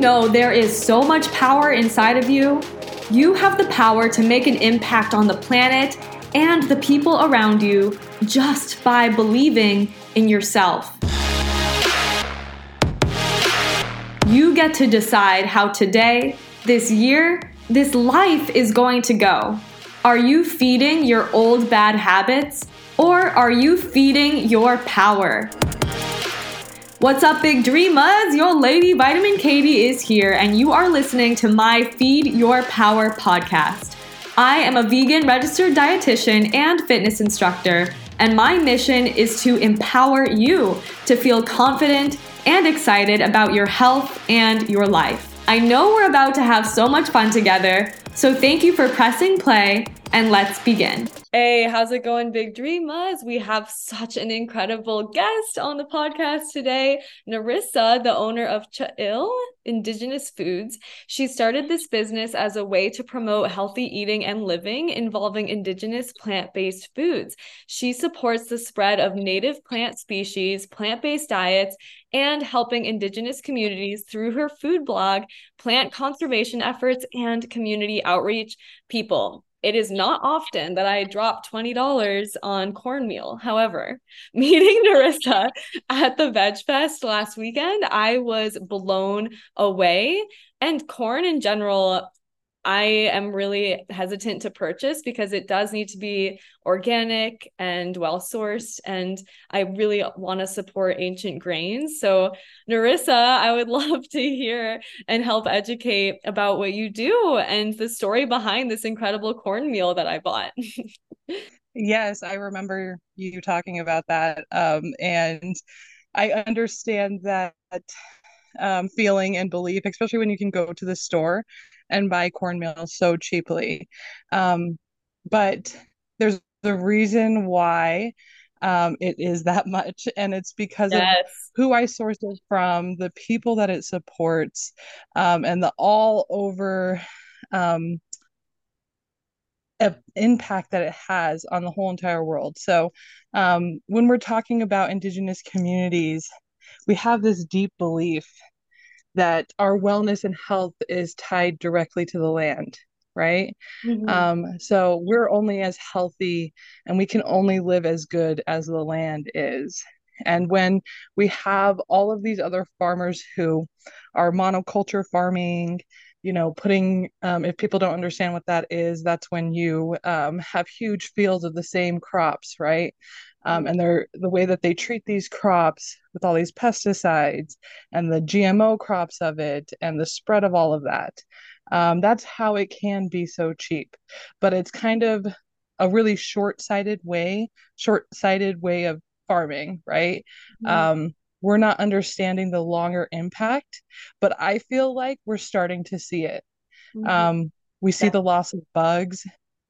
know there is so much power inside of you? You have the power to make an impact on the planet and the people around you just by believing in yourself. You get to decide how today, this year, this life is going to go. Are you feeding your old bad habits, or are you feeding your power? What's up, big dreamers? Your lady Vitamin Katie is here, and you are listening to my Feed Your Power podcast. I am a vegan registered dietitian and fitness instructor, and my mission is to empower you to feel confident and excited about your health and your life. I know we're about to have so much fun together, so thank you for pressing play, and let's begin. Hey, how's it going, big dreamers? We have such an incredible guest on the podcast today, Narissa, the owner of Ch'il Indigenous Foods. She started this business as a way to promote healthy eating and living involving indigenous plant-based foods. She supports the spread of native plant species, plant-based diets, and helping indigenous communities through her food blog, plant conservation efforts, and community outreach. People, it is not often that I drop $20 on cornmeal. However, meeting Narissa at the Veg Fest last weekend, I was blown away. And corn in general, I am really hesitant to purchase because it does need to be organic and well-sourced, and I really want to support ancient grains. So Narissa, I would love to hear and help educate about what you do and the story behind this incredible cornmeal that I bought. Yes, I remember you talking about that. And I understand that feeling and belief, especially when you can go to the store and buy cornmeal so cheaply. But there's the reason why it is that much. And it's because of who I source it from, the people that it supports, and the all over impact that it has on the whole entire world. So when we're talking about indigenous communities, we have this deep belief that our wellness and health is tied directly to the land, right? Mm-hmm. So we're only as healthy and we can only live as good as the land is. And when we have all of these other farmers who are monoculture farming, you know, putting, if people don't understand what that is, that's when you have huge fields of the same crops, right? And the way that they treat these crops with all these pesticides and the GMO crops of it and the spread of all of that, that's how it can be so cheap. But it's kind of a really short-sighted way of farming, right? Mm-hmm. We're not understanding the longer impact, but I feel like we're starting to see it. Mm-hmm. We see the loss of bugs.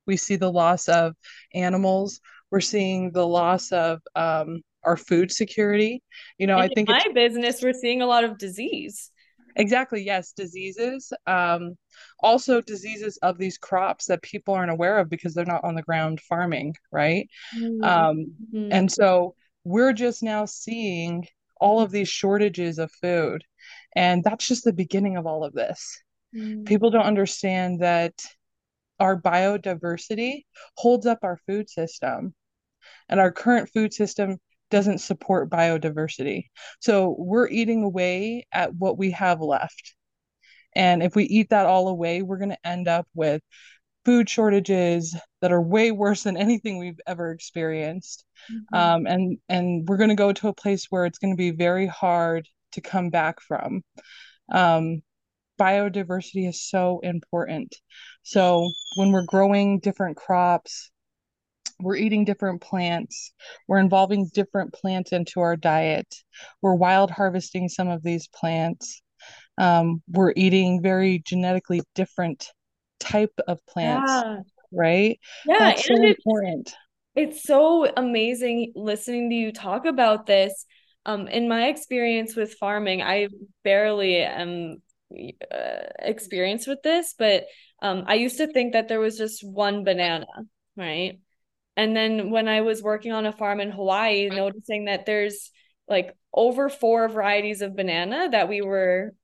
We see the loss of animals. We're seeing the loss of our food security. You know, and I think in my business, we're seeing a lot of disease. Exactly. Yes. Diseases. Also diseases of these crops that people aren't aware of because they're not on the ground farming. Right. Mm-hmm. And so we're just now seeing all of these shortages of food. And that's just the beginning of all of this. Mm. People don't understand that our biodiversity holds up our food system, and our current food system doesn't support biodiversity. So we're eating away at what we have left. And if we eat that all away, we're going to end up with food shortages that are way worse than anything we've ever experienced. Mm-hmm. And we're going to go to a place where it's going to be very hard to come back from. Biodiversity is so important. So when we're growing different crops, we're eating different plants, we're involving different plants into our diet, we're wild harvesting some of these plants, we're eating very genetically different type of plants, right? Yeah, that's so important. It's so amazing listening to you talk about this. In my experience with farming, I barely am experienced with this, but I used to think that there was just one banana, right? And then when I was working on a farm in Hawaii, noticing that there's like over 4 varieties of banana that we were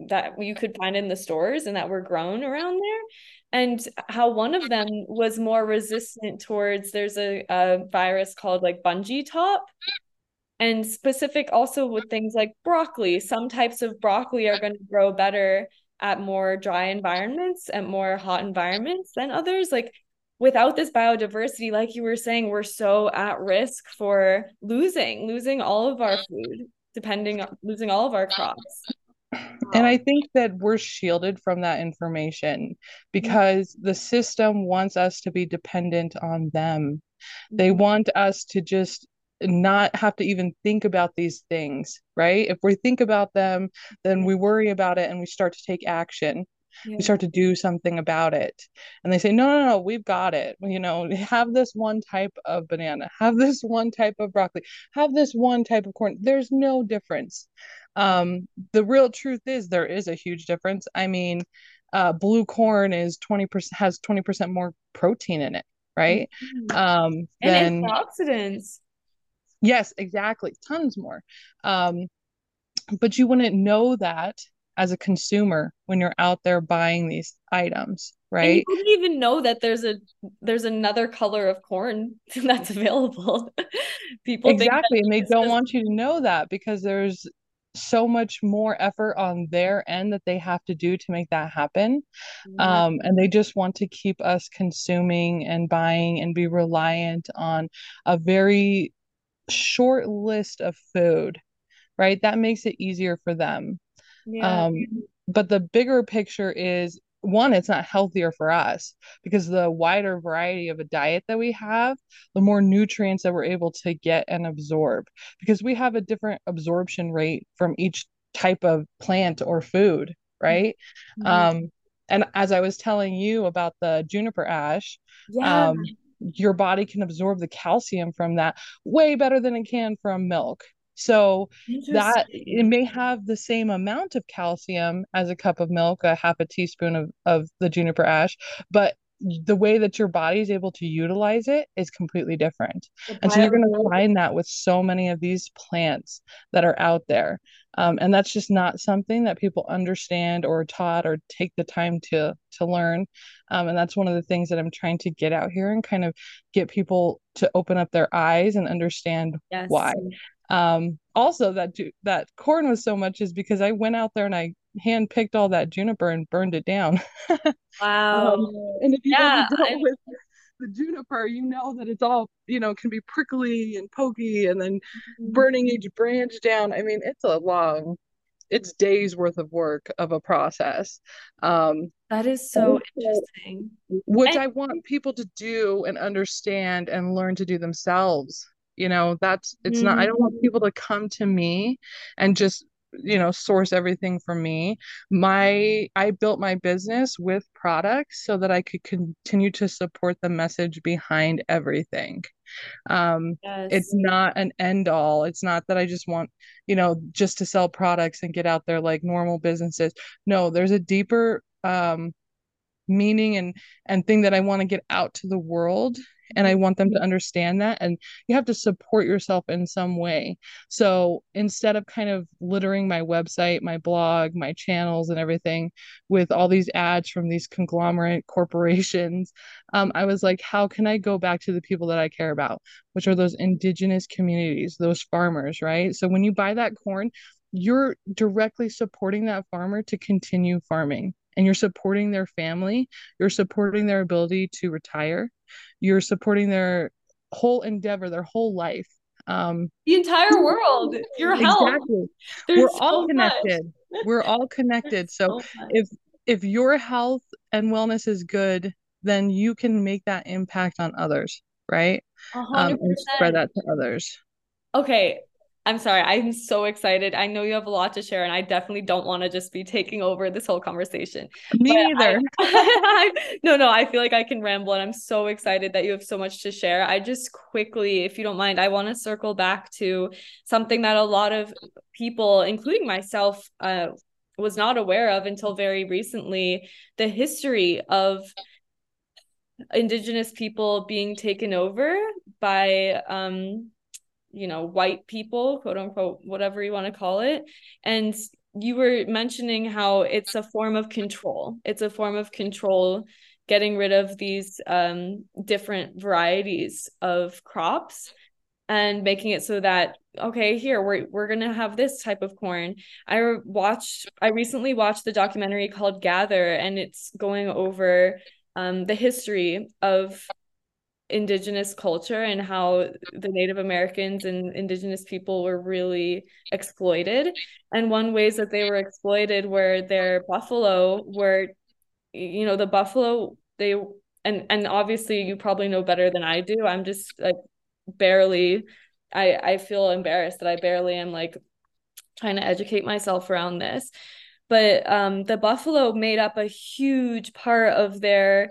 that you could find in the stores and that were grown around there, and how one of them was more resistant towards, there's a virus called like bungee top, and specific also with things like broccoli. Some types of broccoli are going to grow better at more dry environments and more hot environments than others. Like without this biodiversity, like you were saying, we're so at risk for losing all of our food, losing all of our crops. And I think that we're shielded from that information because the system wants us to be dependent on them. They want us to just not have to even think about these things, right? If we think about them, then we worry about it and we start to take action. Yeah. We start to do something about it. And they say, no, we've got it. You know, have this one type of banana, have this one type of broccoli, have this one type of corn. There's no difference. The real truth is there is a huge difference. I mean, blue corn is 20%, has 20% more protein in it, right? Mm-hmm. And antioxidants. Yes, exactly. Tons more. But you wouldn't know that as a consumer when you're out there buying these items, right? And you didn't even know that there's another color of corn that's available. People exactly, and they don't want you to know that because there's so much more effort on their end that they have to do to make that happen. Yeah. And they just want to keep us consuming and buying and be reliant on a very short list of food, right? That makes it easier for them. Yeah. But the bigger picture is, one, it's not healthier for us because the wider variety of a diet that we have, the more nutrients that we're able to get and absorb, because we have a different absorption rate from each type of plant or food, right? Yeah. And as I was telling you about the juniper ash, yeah. Your body can absorb the calcium from that way better than it can from milk. So that it may have the same amount of calcium as a cup of milk, a half a teaspoon of the juniper ash, but the way that your body is able to utilize it is completely different. And so you're going to find that with so many of these plants that are out there. And that's just not something that people understand or are taught or take the time to learn. And that's one of the things that I'm trying to get out here and kind of get people to open up their eyes and understand yes. why. Also that corn was so much is because I went out there and I hand picked all that juniper and burned it down. Wow. And if you ever dealt with the juniper, you know that it's all, you know, can be prickly and pokey, and then burning each branch down. I mean, it's days worth of work of a process. That is so interesting. Which I want people to do and understand and learn to do themselves. You know, it's not, I don't want people to come to me and just, you know, source everything from me. I built my business with products so that I could continue to support the message behind everything. Yes. It's not an end all. It's not that I just want, you know, just to sell products and get out there like normal businesses. No, there's a deeper, meaning and thing that I want to get out to the world, and I want them to understand that, and you have to support yourself in some way. So instead of kind of littering my website, my blog, my channels and everything with all these ads from these conglomerate corporations, I was like, how can I go back to the people that I care about, which are those indigenous communities, those farmers, right? So when you buy that corn, you're directly supporting that farmer to continue farming. And you're supporting their family, you're supporting their ability to retire, you're supporting their whole endeavor, their whole life. The entire world, your health. Exactly. We're all connected. We're all connected. So if your health and wellness is good, then you can make that impact on others, right? And spread that to others. Okay. I'm sorry. I'm so excited. I know you have a lot to share, and I definitely don't want to just be taking over this whole conversation. Me neither. No, I feel like I can ramble, and I'm so excited that you have so much to share. I just quickly, if you don't mind, I want to circle back to something that a lot of people, including myself, was not aware of until very recently, the history of Indigenous people being taken over by, white people, quote unquote, whatever you want to call it. And you were mentioning how it's a form of control. It's a form of control, getting rid of these different varieties of crops and making it so that, okay, here we're going to have this type of corn. I recently watched the documentary called Gather, and it's going over the history of Indigenous culture and how the Native Americans and Indigenous people were really exploited. And one ways that they were exploited were their buffalo were, you know, the buffalo, they, and obviously you probably know better than I do. I'm just like barely, I feel embarrassed that I barely am like trying to educate myself around this. But the buffalo made up a huge part of their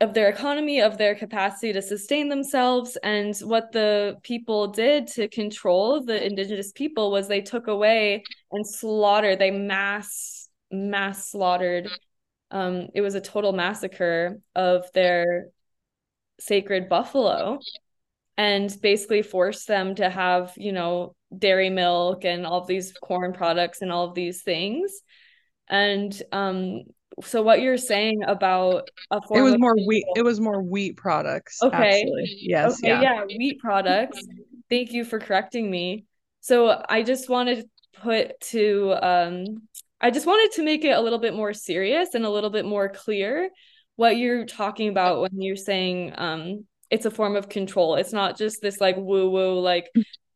economy, of their capacity to sustain themselves. And what the people did to control the Indigenous people was they took away and slaughtered, they mass slaughtered. It was a total massacre of their sacred buffalo, and basically forced them to have, you know, dairy milk and all of these corn products and all of these things. And so what you're saying about a form it was more control. Wheat. It was more wheat products. Okay. Actually. Yes. Okay, yeah. Wheat products. Thank you for correcting me. So I just wanted to make it a little bit more serious and a little bit more clear what you're talking about when you're saying it's a form of control. It's not just this like woo-woo, like,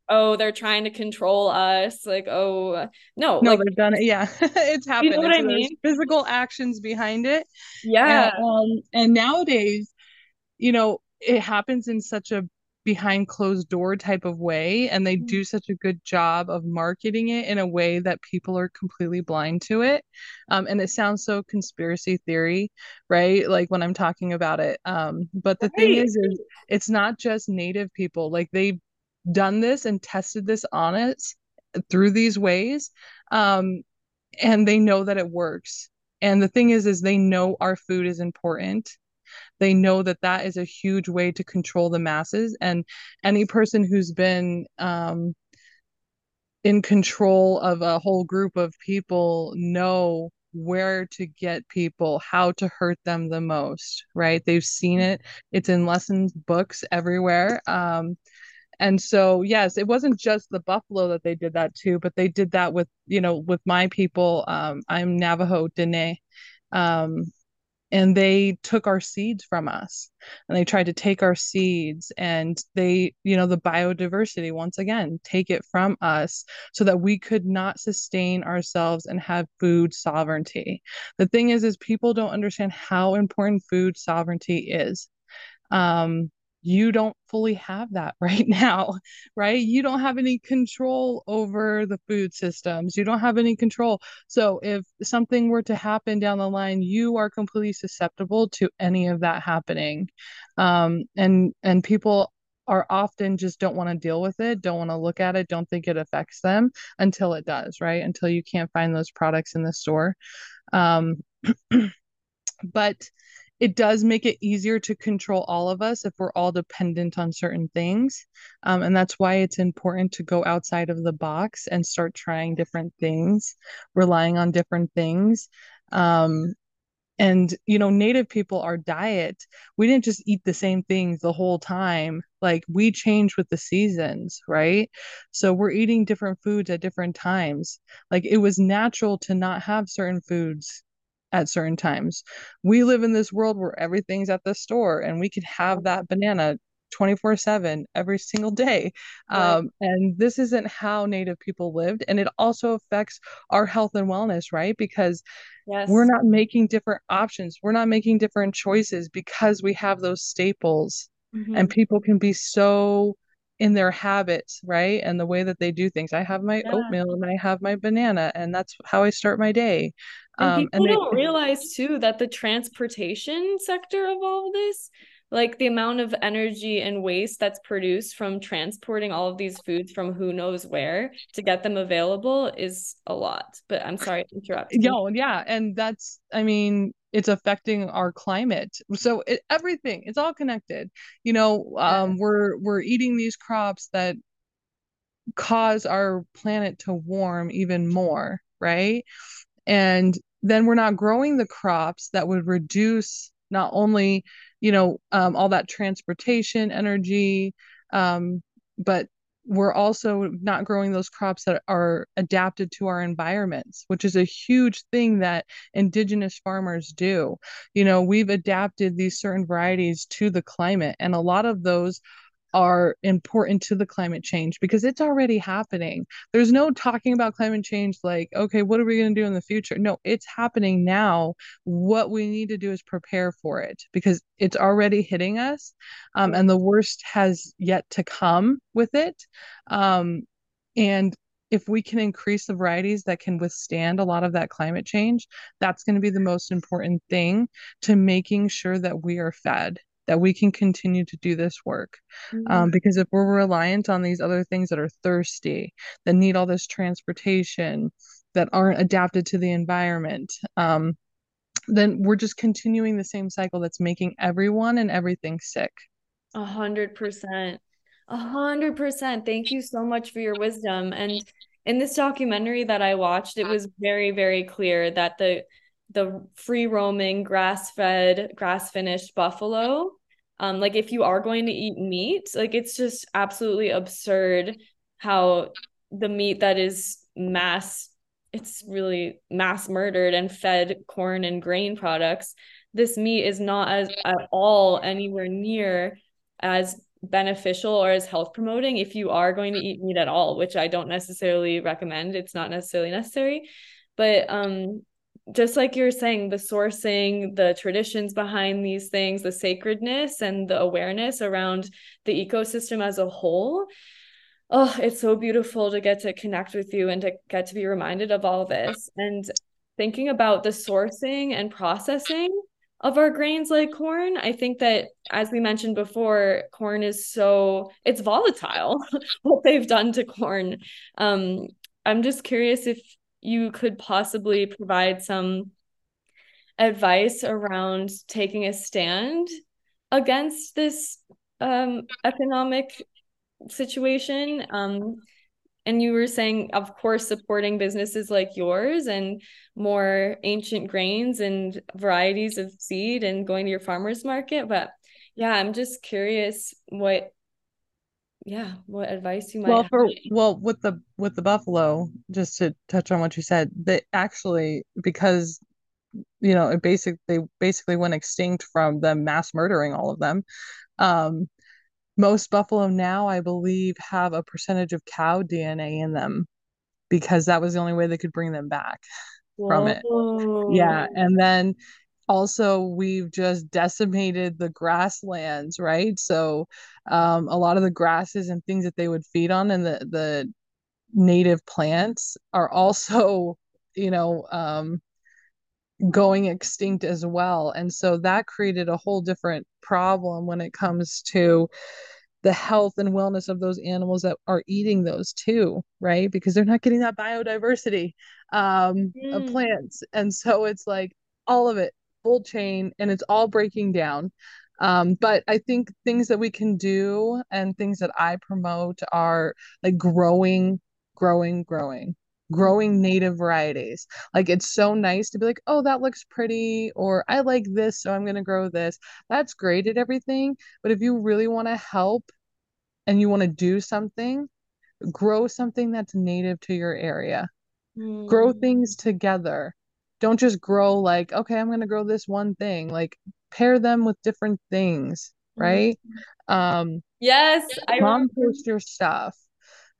oh, they're trying to control us. Like, oh, no, like, they've done it. Yeah, it's happened. You know what I mean? Physical actions behind it. Yeah. And nowadays, you know, it happens in such a behind closed door type of way. And they do such a good job of marketing it in a way that people are completely blind to it. And it sounds so conspiracy theory, right? Like when I'm talking about it. But the thing is it's not just Native people. Like they've done this and tested this on us through these ways. And they know that it works. And the thing is they know our food is important. They know that that is a huge way to control the masses. And any person who's been in control of a whole group of people know where to get people, how to hurt them the most, right? They've seen it. It's in lessons, books everywhere. And so, yes, it wasn't just the buffalo that they did that to, but they did that with, you know, with my people. I'm Navajo Dene. And they took our seeds from us, and they tried to take our seeds, and they, you know, the biodiversity, once again, take it from us so that we could not sustain ourselves and have food sovereignty. The thing is people don't understand how important food sovereignty is. You don't fully have that right now, right? You don't have any control over the food systems. You don't have any control. So if something were to happen down the line, you are completely susceptible to any of that happening. And people are often just don't want to deal with it, don't want to look at it, don't think it affects them until it does, right? Until you can't find those products in the store. But it does make it easier to control all of us if we're all dependent on certain things. And that's why it's important to go outside of the box and start trying different things, relying on different things. And, you know, Native people, our diet, we didn't just eat the same things the whole time. Like we change with the seasons, right? So we're eating different foods at different times. Like it was natural to not have certain foods at certain times. We live in this world where everything's at the store and we could have that banana 24/7 every single day. Right. And this isn't how Native people lived. And it also affects our health and wellness, right? Because we're not making different options. We're not making different choices because we have those staples. Mm-hmm. And people can be so in their habits, right? And the way that they do things. I have my oatmeal and I have my banana, and that's how I start my day. And people don't realize too that the transportation sector of all of this, like the amount of energy and waste that's produced from transporting all of these foods from who knows where to get them available is a lot. But I'm sorry to interrupt. No, yeah. And that's, I mean, it's affecting our climate. So everything, it's all connected. You know, we're eating these crops that cause our planet to warm even more, right? And then we're not growing the crops that would reduce not only, you know, all that transportation energy, but we're also not growing those crops that are adapted to our environments, which is a huge thing that indigenous farmers do. You know, we've adapted these certain varieties to the climate, and a lot of those are important to the climate change because it's already happening. There's no talking about climate change like, okay, what are we going to do in the future? No, it's happening now. What we need to do is prepare for it because it's already hitting us, and the worst has yet to come with it. And if we can increase the varieties that can withstand a lot of that climate change, that's going to be the most important thing to making sure that we are fed, that we can continue to do this work. Because if we're reliant on these other things that are thirsty, that need all this transportation, that aren't adapted to the environment, then we're just continuing the same cycle that's making everyone and everything sick. 100%. 100%. Thank you so much for your wisdom. And in this documentary that I watched, it was very, very clear that the free roaming, grass-fed, grass-finished buffalo, like if you are going to eat meat, like it's just absolutely absurd how the meat that is it's really mass murdered and fed corn and grain products, this meat is not at all anywhere near as beneficial or as health promoting if you are going to eat meat at all, which I don't necessarily recommend. It's not necessarily necessary, but just like you're saying, the sourcing, the traditions behind these things, the sacredness and the awareness around the ecosystem as a whole. Oh, it's so beautiful to get to connect with you and to get to be reminded of all this. And thinking about the sourcing and processing of our grains like corn, I think that, as we mentioned before, corn is it's volatile, what they've done to corn. I'm just curious if you could possibly provide some advice around taking a stand against this economic situation. And you were saying, of course, supporting businesses like yours and more ancient grains and varieties of seed and going to your farmer's market. But yeah, I'm just curious what advice you might have. With the buffalo, just to touch on what you said, that actually, because you know they basically went extinct from them mass murdering all of them. Most buffalo now, I believe, have a percentage of cow DNA in them because that was the only way they could bring them back from it. Yeah, and then also, we've just decimated the grasslands, right? So a lot of the grasses and things that they would feed on and the native plants are also, you know, going extinct as well. And so that created a whole different problem when it comes to the health and wellness of those animals that are eating those too, right? Because they're not getting that biodiversity of plants. And so it's like all of it. Full chain, and it's all breaking down. But I think things that we can do and things that I promote are like growing native varieties. Like, it's so nice to be like, oh, that looks pretty, or I like this, so I'm going to grow this. That's great at everything. But if you really want to help and you want to do something, grow something that's native to your area. Grow things together. Don't just grow like, okay, I'm going to grow this one thing. Like, pair them with different things, right? Yes. Compost your stuff.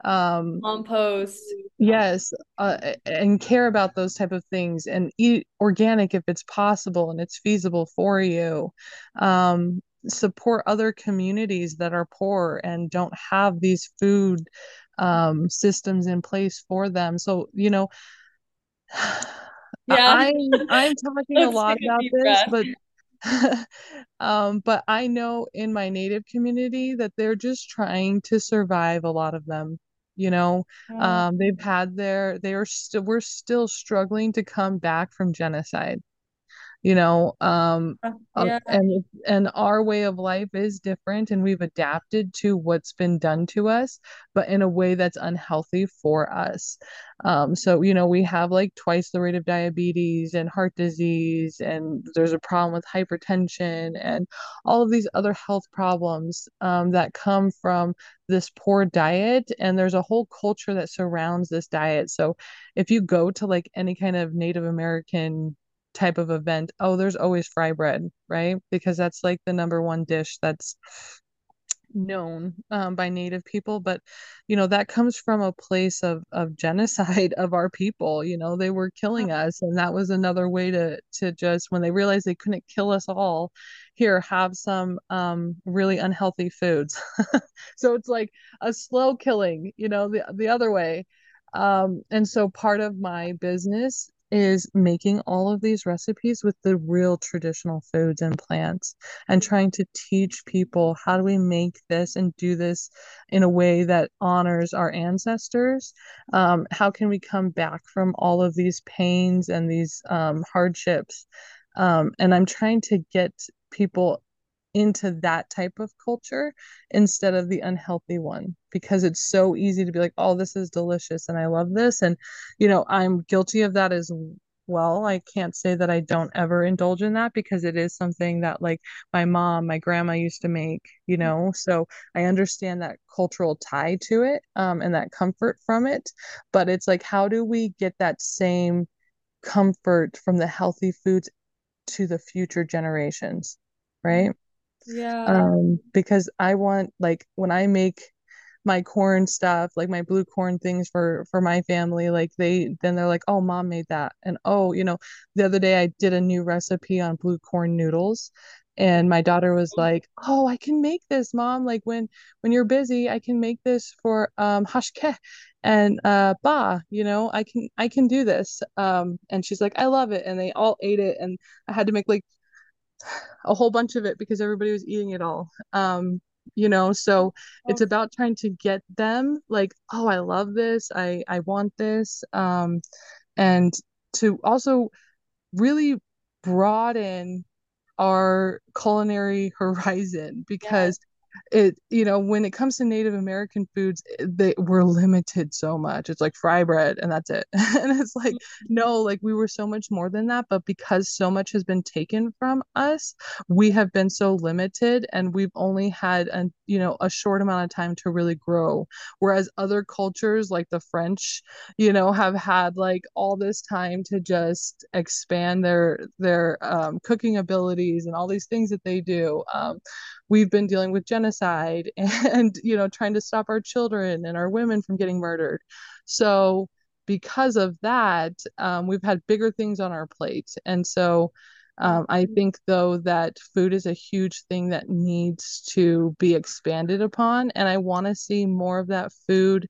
Compost. Yes. And care about those type of things, and eat organic if it's possible and it's feasible for you. Support other communities that are poor and don't have these food systems in place for them. So, you know... Yeah. I'm talking a lot about this, but I know in my native community that they're just trying to survive, a lot of them, you know. They are still struggling to come back from genocide. And our way of life is different, and we've adapted to what's been done to us, but in a way that's unhealthy for us. So we have like twice the rate of diabetes and heart disease, and there's a problem with hypertension and all of these other health problems that come from this poor diet. And there's a whole culture that surrounds this diet. So if you go to like any kind of Native American type of event, there's always fry bread, right? Because that's like the number one dish that's known by Native people. But that comes from a place of genocide of our people. They were killing us, and that was another way to just, when they realized they couldn't kill us all, here, have some really unhealthy foods. So it's like a slow killing, the other way. And so part of my business is making all of these recipes with the real traditional foods and plants, and trying to teach people, how do we make this and do this in a way that honors our ancestors? How can we come back from all of these pains and these hardships? And I'm trying to get people into that type of culture instead of the unhealthy one, because it's so easy to be like, this is delicious and I love this. And, I'm guilty of that as well. I can't say that I don't ever indulge in that, because it is something that like my mom, my grandma used to make, so I understand that cultural tie to it, and that comfort from it. But it's like, how do we get that same comfort from the healthy foods to the future generations? Right. Yeah. Because I want, like, when I make my corn stuff, like my blue corn things for my family, like they're like, oh, mom made that. And the other day I did a new recipe on blue corn noodles, and my daughter was like, oh, I can make this, mom. Like when you're busy, I can make this for hashke and ba, I can do this. And she's like, I love it. And they all ate it, and I had to make like a whole bunch of it because everybody was eating it all. So it's about trying to get them like, oh, I love this. I want this. And to also really broaden our culinary horizon, because it, when it comes to Native American foods, they were limited so much. It's like fry bread and that's it. And it's like, no, like we were so much more than that. But because so much has been taken from us, we have been so limited, and we've only had a short amount of time to really grow. Whereas other cultures like the French, have had like all this time to just expand their cooking abilities and all these things that they do. We've been dealing with genocide and, trying to stop our children and our women from getting murdered. So because of that, we've had bigger things on our plate. And so I think, though, that food is a huge thing that needs to be expanded upon. And I want to see more of that food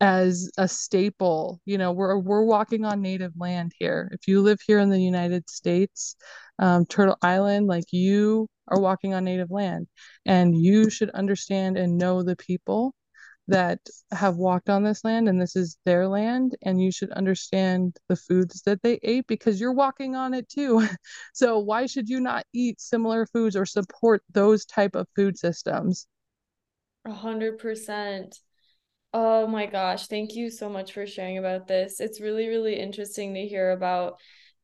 as a staple. We're walking on native land here. If you live here in the United States, Turtle Island, like you are walking on native land, and you should understand and know the people that have walked on this land, and this is their land, and you should understand the foods that they ate because you're walking on it too. So why should you not eat similar foods or support those type of food systems? 100%. Oh my gosh, thank you so much for sharing about this. It's really, really interesting to hear about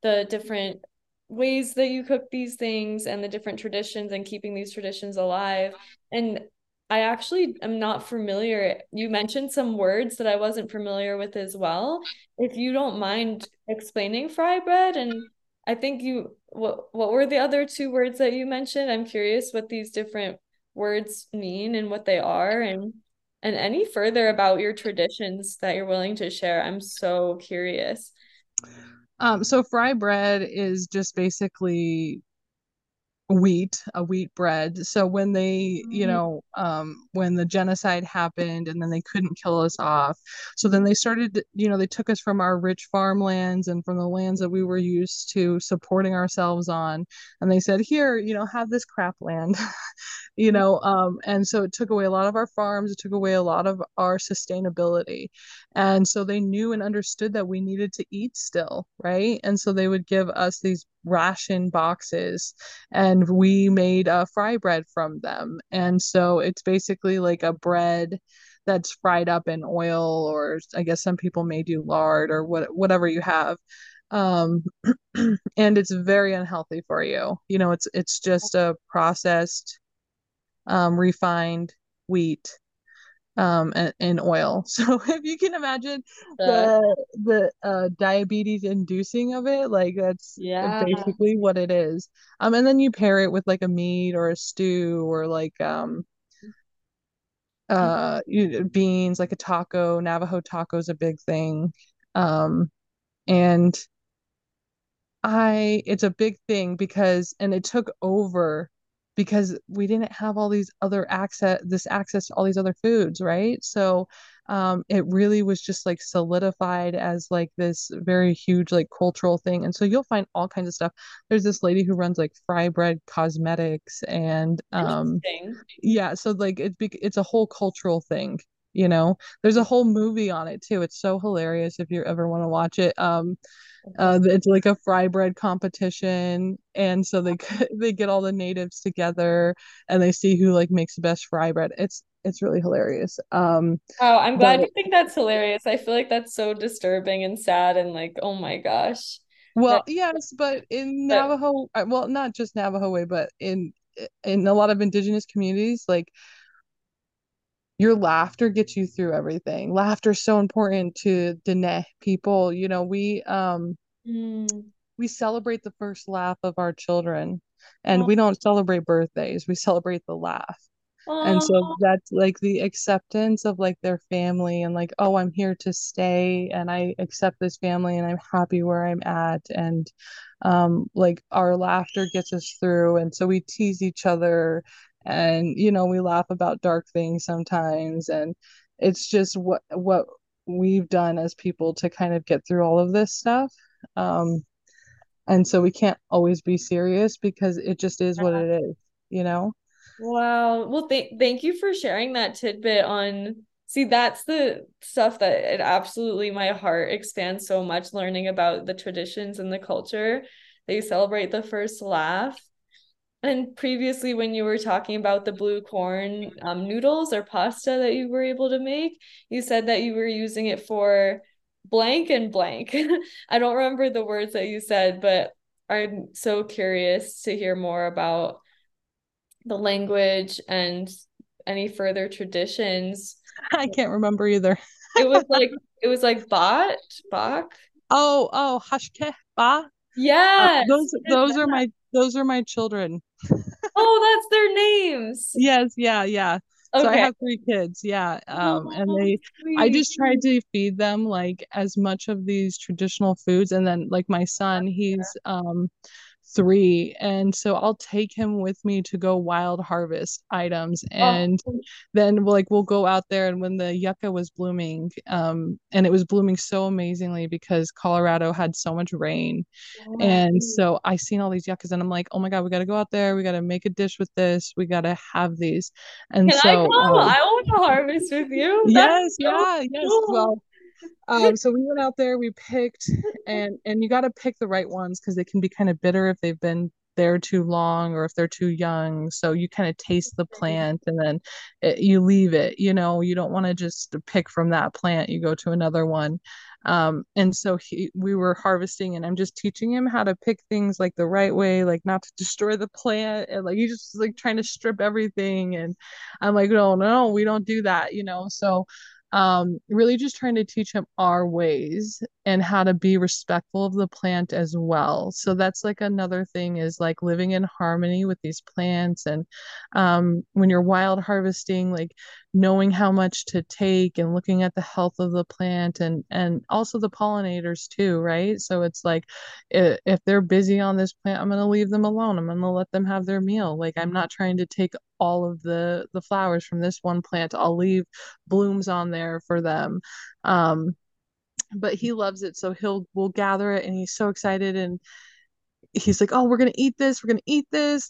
the different ways that you cook these things and the different traditions and keeping these traditions alive. And I actually am not familiar. You mentioned some words that I wasn't familiar with as well. If you don't mind explaining fry bread, and I think what were the other two words that you mentioned? I'm curious what these different words mean and what they are, and any further about your traditions that you're willing to share. I'm so curious. So fry bread is just basically a wheat bread. So when they, when the genocide happened and then they couldn't kill us off, so then they started, they took us from our rich farmlands and from the lands that we were used to supporting ourselves on. And they said, here, have this crap land, and so it took away a lot of our farms. It took away a lot of our sustainability. And so they knew and understood that we needed to eat still, right? And so they would give us these ration boxes, and we made fry bread from them. And so it's basically like a bread that's fried up in oil, or I guess some people may do lard or whatever you have. And it's very unhealthy for you. You know, it's just a processed, refined wheat and oil. So if you can imagine the diabetes inducing of it, like that's basically what it is. And then you pair it with like a meat or a stew or like beans, like a taco. Navajo taco is a big thing. And it's a big thing because it took over because we didn't have all these other access to all these other foods, right? So it really was just like solidified as like this very huge like cultural thing. And so you'll find all kinds of stuff. There's this lady who runs like fry bread cosmetics, and so like it's a whole cultural thing. You know, there's a whole movie on it too. It's so hilarious if you ever want to watch it. It's like a fry bread competition, and so they get all the natives together and they see who like makes the best fry bread. It's really hilarious. Wow, I'm glad you think that's hilarious. I feel like that's so disturbing and sad and like, oh my gosh. Well, yes, but in Navajo, well, not just Navajo way, but in a lot of indigenous communities, like, your laughter gets you through everything. Laughter is so important to Diné people. You know, we celebrate the first laugh of our children, and we don't celebrate birthdays. We celebrate the laugh. And so that's like the acceptance of like their family, and like, oh, I'm here to stay, and I accept this family, and I'm happy where I'm at. And like our laughter gets us through. And so we tease each other, and you know, we laugh about dark things sometimes, and it's just what we've done as people to kind of get through all of this stuff. And so we can't always be serious because it just is what it is, you know. Wow. Well, thank you for sharing that tidbit on. See, that's the stuff that it absolutely, my heart expands so much, learning about the traditions and the culture. They celebrate the first laugh. And previously, when you were talking about the blue corn noodles or pasta that you were able to make, you said that you were using it for blank and blank. I don't remember the words that you said, but I'm so curious to hear more about the language and any further traditions. I can't remember either. it was like bok. Oh, hashke ba. Yeah. Those are my children. Oh, that's their names. Yes, yeah. Okay. So I have 3 kids, and sweet. I just tried to feed them like as much of these traditional foods, and then like my son, he's 3, and so I'll take him with me to go wild harvest items, and then like we'll go out there, and when the yucca was blooming, and it was blooming so amazingly because Colorado had so much rain, and so I seen all these yuccas, and I'm like, oh my god, we gotta go out there, we gotta make a dish with this, we gotta have these. And can I come? I want to harvest with you. That's cool. Well, so we went out there, we picked, and you got to pick the right ones because they can be kind of bitter if they've been there too long or if they're too young. So you kind of taste the plant, and then you leave it, you know, you don't want to just pick from that plant, you go to another one. And so we were harvesting, and I'm just teaching him how to pick things like the right way, like not to destroy the plant, and like he's just like trying to strip everything, and I'm like, no, we don't do that, you know. So really just trying to teach him our ways and how to be respectful of the plant as well. So that's like another thing, is like living in harmony with these plants. And when you're wild harvesting, like knowing how much to take and looking at the health of the plant, and also the pollinators too, right? So it's like, if they're busy on this plant, I'm going to leave them alone. I'm going to let them have their meal. Like, I'm not trying to take all of the flowers from this one plant. I'll leave blooms on there for them. But he loves it, so we'll gather it, and he's so excited, and he's like, oh, we're gonna eat this,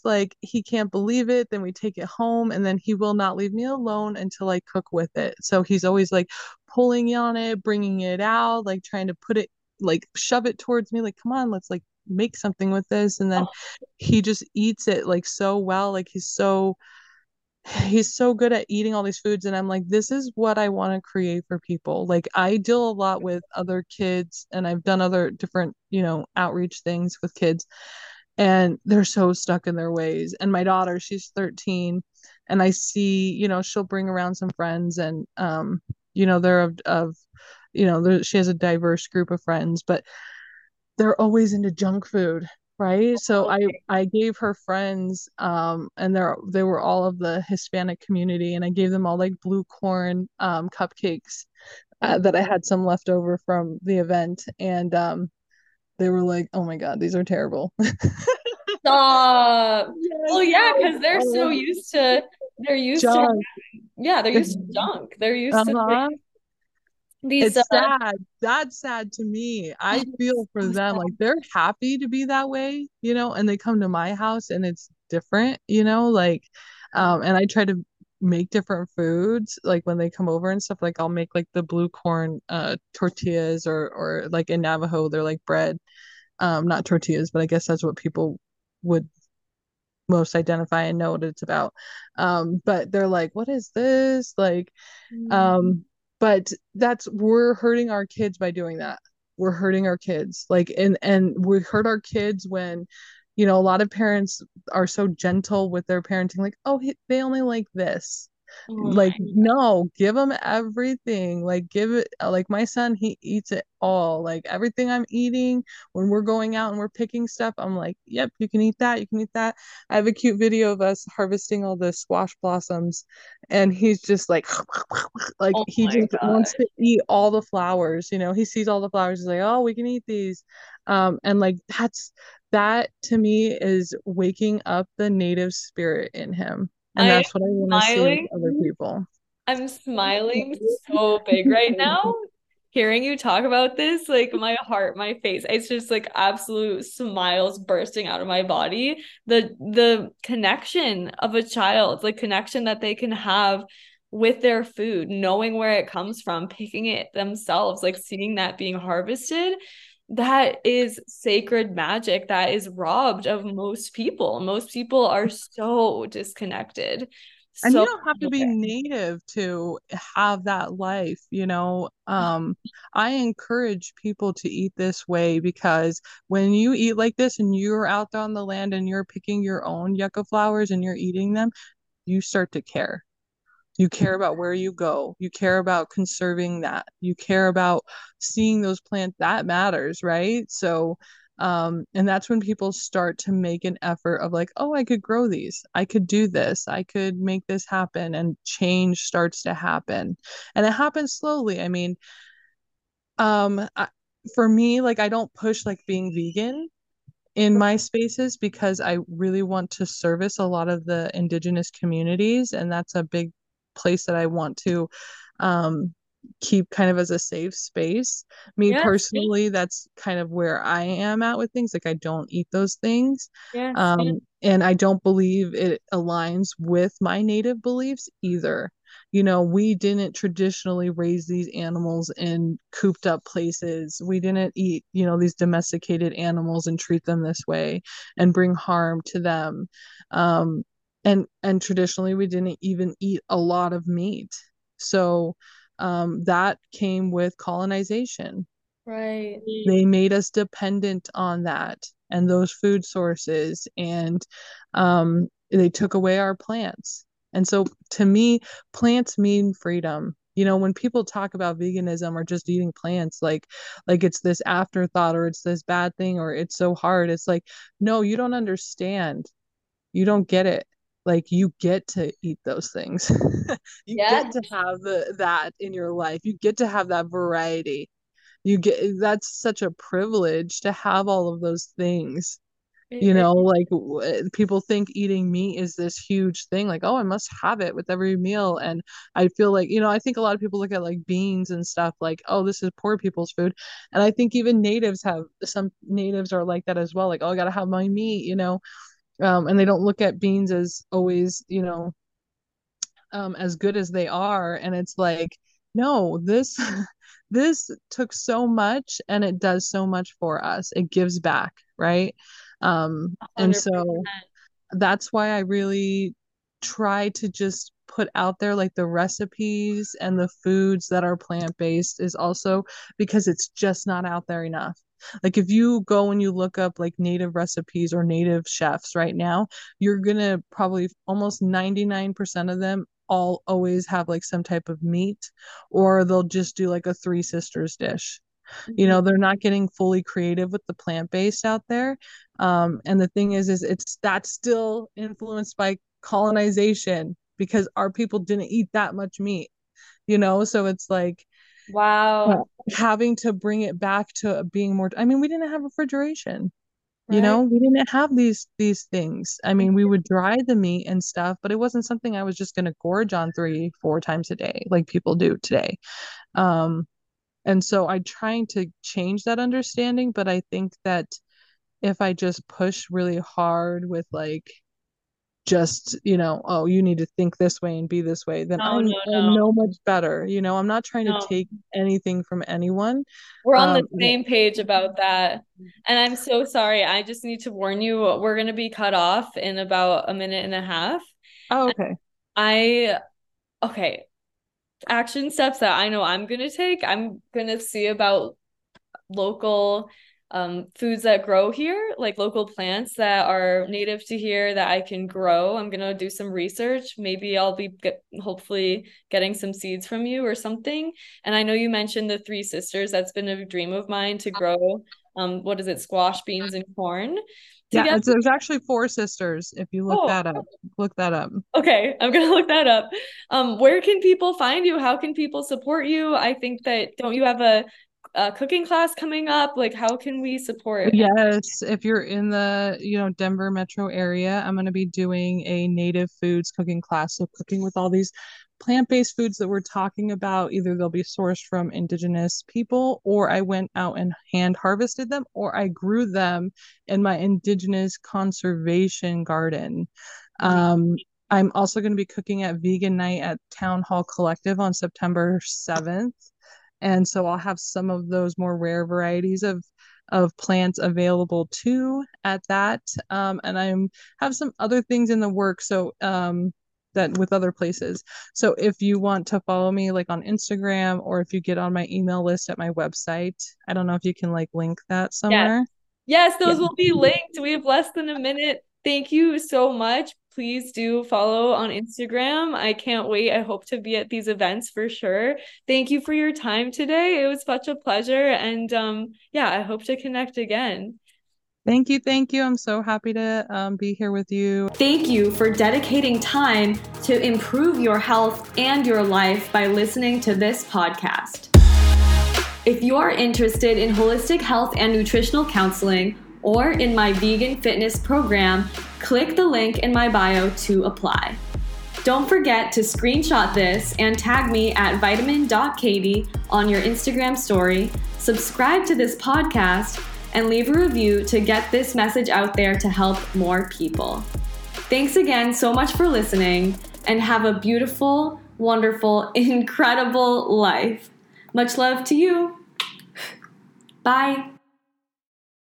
like he can't believe it. Then we take it home, and then he will not leave me alone until I cook with it. So he's always like pulling on it, bringing it out, like trying to put it, like shove it towards me, like, come on, let's like make something with this. And then he just eats it like so well, like he's so good at eating all these foods. And I'm like, this is what I want to create for people. Like, I deal a lot with other kids, and I've done other different, you know, outreach things with kids, and they're so stuck in their ways. And my daughter, she's 13, and I see, you know, she'll bring around some friends, and you know, they're of you know, she has a diverse group of friends, but they're always into junk food, right? So I gave her friends, and they were all of the Hispanic community, and I gave them all like blue corn cupcakes that I had some left over from the event, and they were like, "Oh my God, these are terrible." Stop. Well, yeah, because they're so used to they're used to junk. They're used to things. It's sad. That's sad to me. I feel for them. Like, they're happy to be that way, you know, and they come to my house and it's different, you know, like, and I try to make different foods. Like, when they come over and stuff, like, I'll make like the blue corn tortillas, or like in Navajo, they're like bread, not tortillas, but I guess that's what people would most identify and know what it's about. But they're like, what is this? Like, but we're hurting our kids by doing that. We're hurting our kids. Like, and we hurt our kids when, you know, a lot of parents are so gentle with their parenting. Like, oh, they only like this. Oh, like, no, give them everything. Like, give it, like my son, he eats it all. Like, everything I'm eating, when we're going out and we're picking stuff, I'm like, yep, you can eat that. You can eat that. I have a cute video of us harvesting all the squash blossoms, and he's just like, like, oh, he just wants to eat all the flowers. You know, he sees all the flowers. He's like, oh, we can eat these. And like, that to me is waking up the native spirit in him. And that's what I want to see with other people. I'm smiling so big right now. Hearing you talk about this, like, my heart, my face, it's just like absolute smiles bursting out of my body. The connection of a child, like, connection that they can have with their food, knowing where it comes from, picking it themselves, like seeing that being harvested. That is sacred magic that is robbed of most people. Most people are so disconnected. And you don't have to be native to have that life, you know. I encourage people to eat this way, because when you eat like this and you're out there on the land and you're picking your own yucca flowers and you're eating them, you start to care. You care about where you go. You care about conserving that. You care about seeing those plants. That matters, right? So, and that's when people start to make an effort of like, oh, I could grow these. I could do this. I could make this happen. And change starts to happen. And it happens slowly. I mean, for me, like, I don't push like being vegan in my spaces, because I really want to service a lot of the indigenous communities. And that's a big place that I want to keep kind of as a safe space. Me personally, that's kind of where I am at with things. Like, I don't eat those things. And I don't believe it aligns with my native beliefs either. You know, we didn't traditionally raise these animals in cooped up places. We didn't eat, you know, these domesticated animals and treat them this way and bring harm to them. And traditionally, we didn't even eat a lot of meat. So that came with colonization. Right. They made us dependent on that and those food sources. And they took away our plants. And so, to me, plants mean freedom. You know, when people talk about veganism or just eating plants, like it's this afterthought, or it's this bad thing, or it's so hard. It's like, no, you don't understand. You don't get it. Like, you get to eat those things. Get to have that in your life. You get to have that variety. That's such a privilege to have all of those things. Mm-hmm. You know, like, people think eating meat is this huge thing. Like, oh, I must have it with every meal. And I feel like, you know, I think a lot of people look at like beans and stuff like, oh, this is poor people's food. And I think even some natives are like that as well. Like, oh, I got to have my meat, you know. And they don't look at beans as always, you know, as good as they are. And it's like, no, this took so much and it does so much for us. It gives back, right? And so that's why I really try to just put out there like the recipes and the foods that are plant-based, is also because it's just not out there enough. Like if you go and you look up like native recipes or native chefs right now, you're gonna probably almost 99% of them all always have like some type of meat, or they'll just do like a Three Sisters dish. Mm-hmm. You know, they're not getting fully creative with the plant-based out there. And the thing is it's that's still influenced by colonization, because our people didn't eat that much meat, you know? So it's like, wow, having to bring it back to being more, I mean, we didn't have refrigeration, right? You know, we didn't have these things. I mean, we would dry the meat and stuff, but it wasn't something I was just going to gorge on 3-4 times a day, like people do today. And so I'm trying to change that understanding, but I think that if I just push really hard with like, just, you know, oh, you need to think this way and be this way, then I know much better. You know, I'm not trying to take anything from anyone. We're on the same page about that. And I'm so sorry. I just need to warn you, we're going to be cut off in about a minute and a half. Oh, okay. Okay. Action steps that I know I'm going to take. I'm going to see about local foods that grow here, like local plants that are native to here that I can grow. I'm going to do some research. Maybe I'll be hopefully getting some seeds from you or something. And I know you mentioned the Three Sisters. That's been a dream of mine, to grow, squash, beans, and corn. Yeah, there's actually 4 sisters. If you look that up, Okay, I'm going to look that up. Where can people find you? How can people support you? I think that, don't you have a cooking class coming up? Like, how can we support? Yes, if you're in the Denver metro area, I'm going to be doing a native foods cooking class. So cooking with all these plant-based foods that we're talking about, either they'll be sourced from indigenous people, or I went out and hand harvested them, or I grew them in my indigenous conservation garden. I'm also going to be cooking at Vegan Night at Town Hall Collective on September 7th. And so I'll have some of those more rare varieties of plants available too at that. And I have some other things in the works. So that with other places. So if you want to follow me like on Instagram, or if you get on my email list at my website, I don't know if you can like link that somewhere. Yes, those will be linked. We have less than a minute. Thank you so much. Please do follow on Instagram. I can't wait. I hope to be at these events for sure. Thank you for your time today. It was such a pleasure. And I hope to connect again. Thank you. Thank you. I'm so happy to be here with you. Thank you for dedicating time to improve your health and your life by listening to this podcast. If you are interested in holistic health and nutritional counseling, or in my vegan fitness program, click the link in my bio to apply. Don't forget to screenshot this and tag me at vitamin.katie on your Instagram story, subscribe to this podcast, and leave a review to get this message out there to help more people. Thanks again so much for listening, and have a beautiful, wonderful, incredible life. Much love to you. Bye.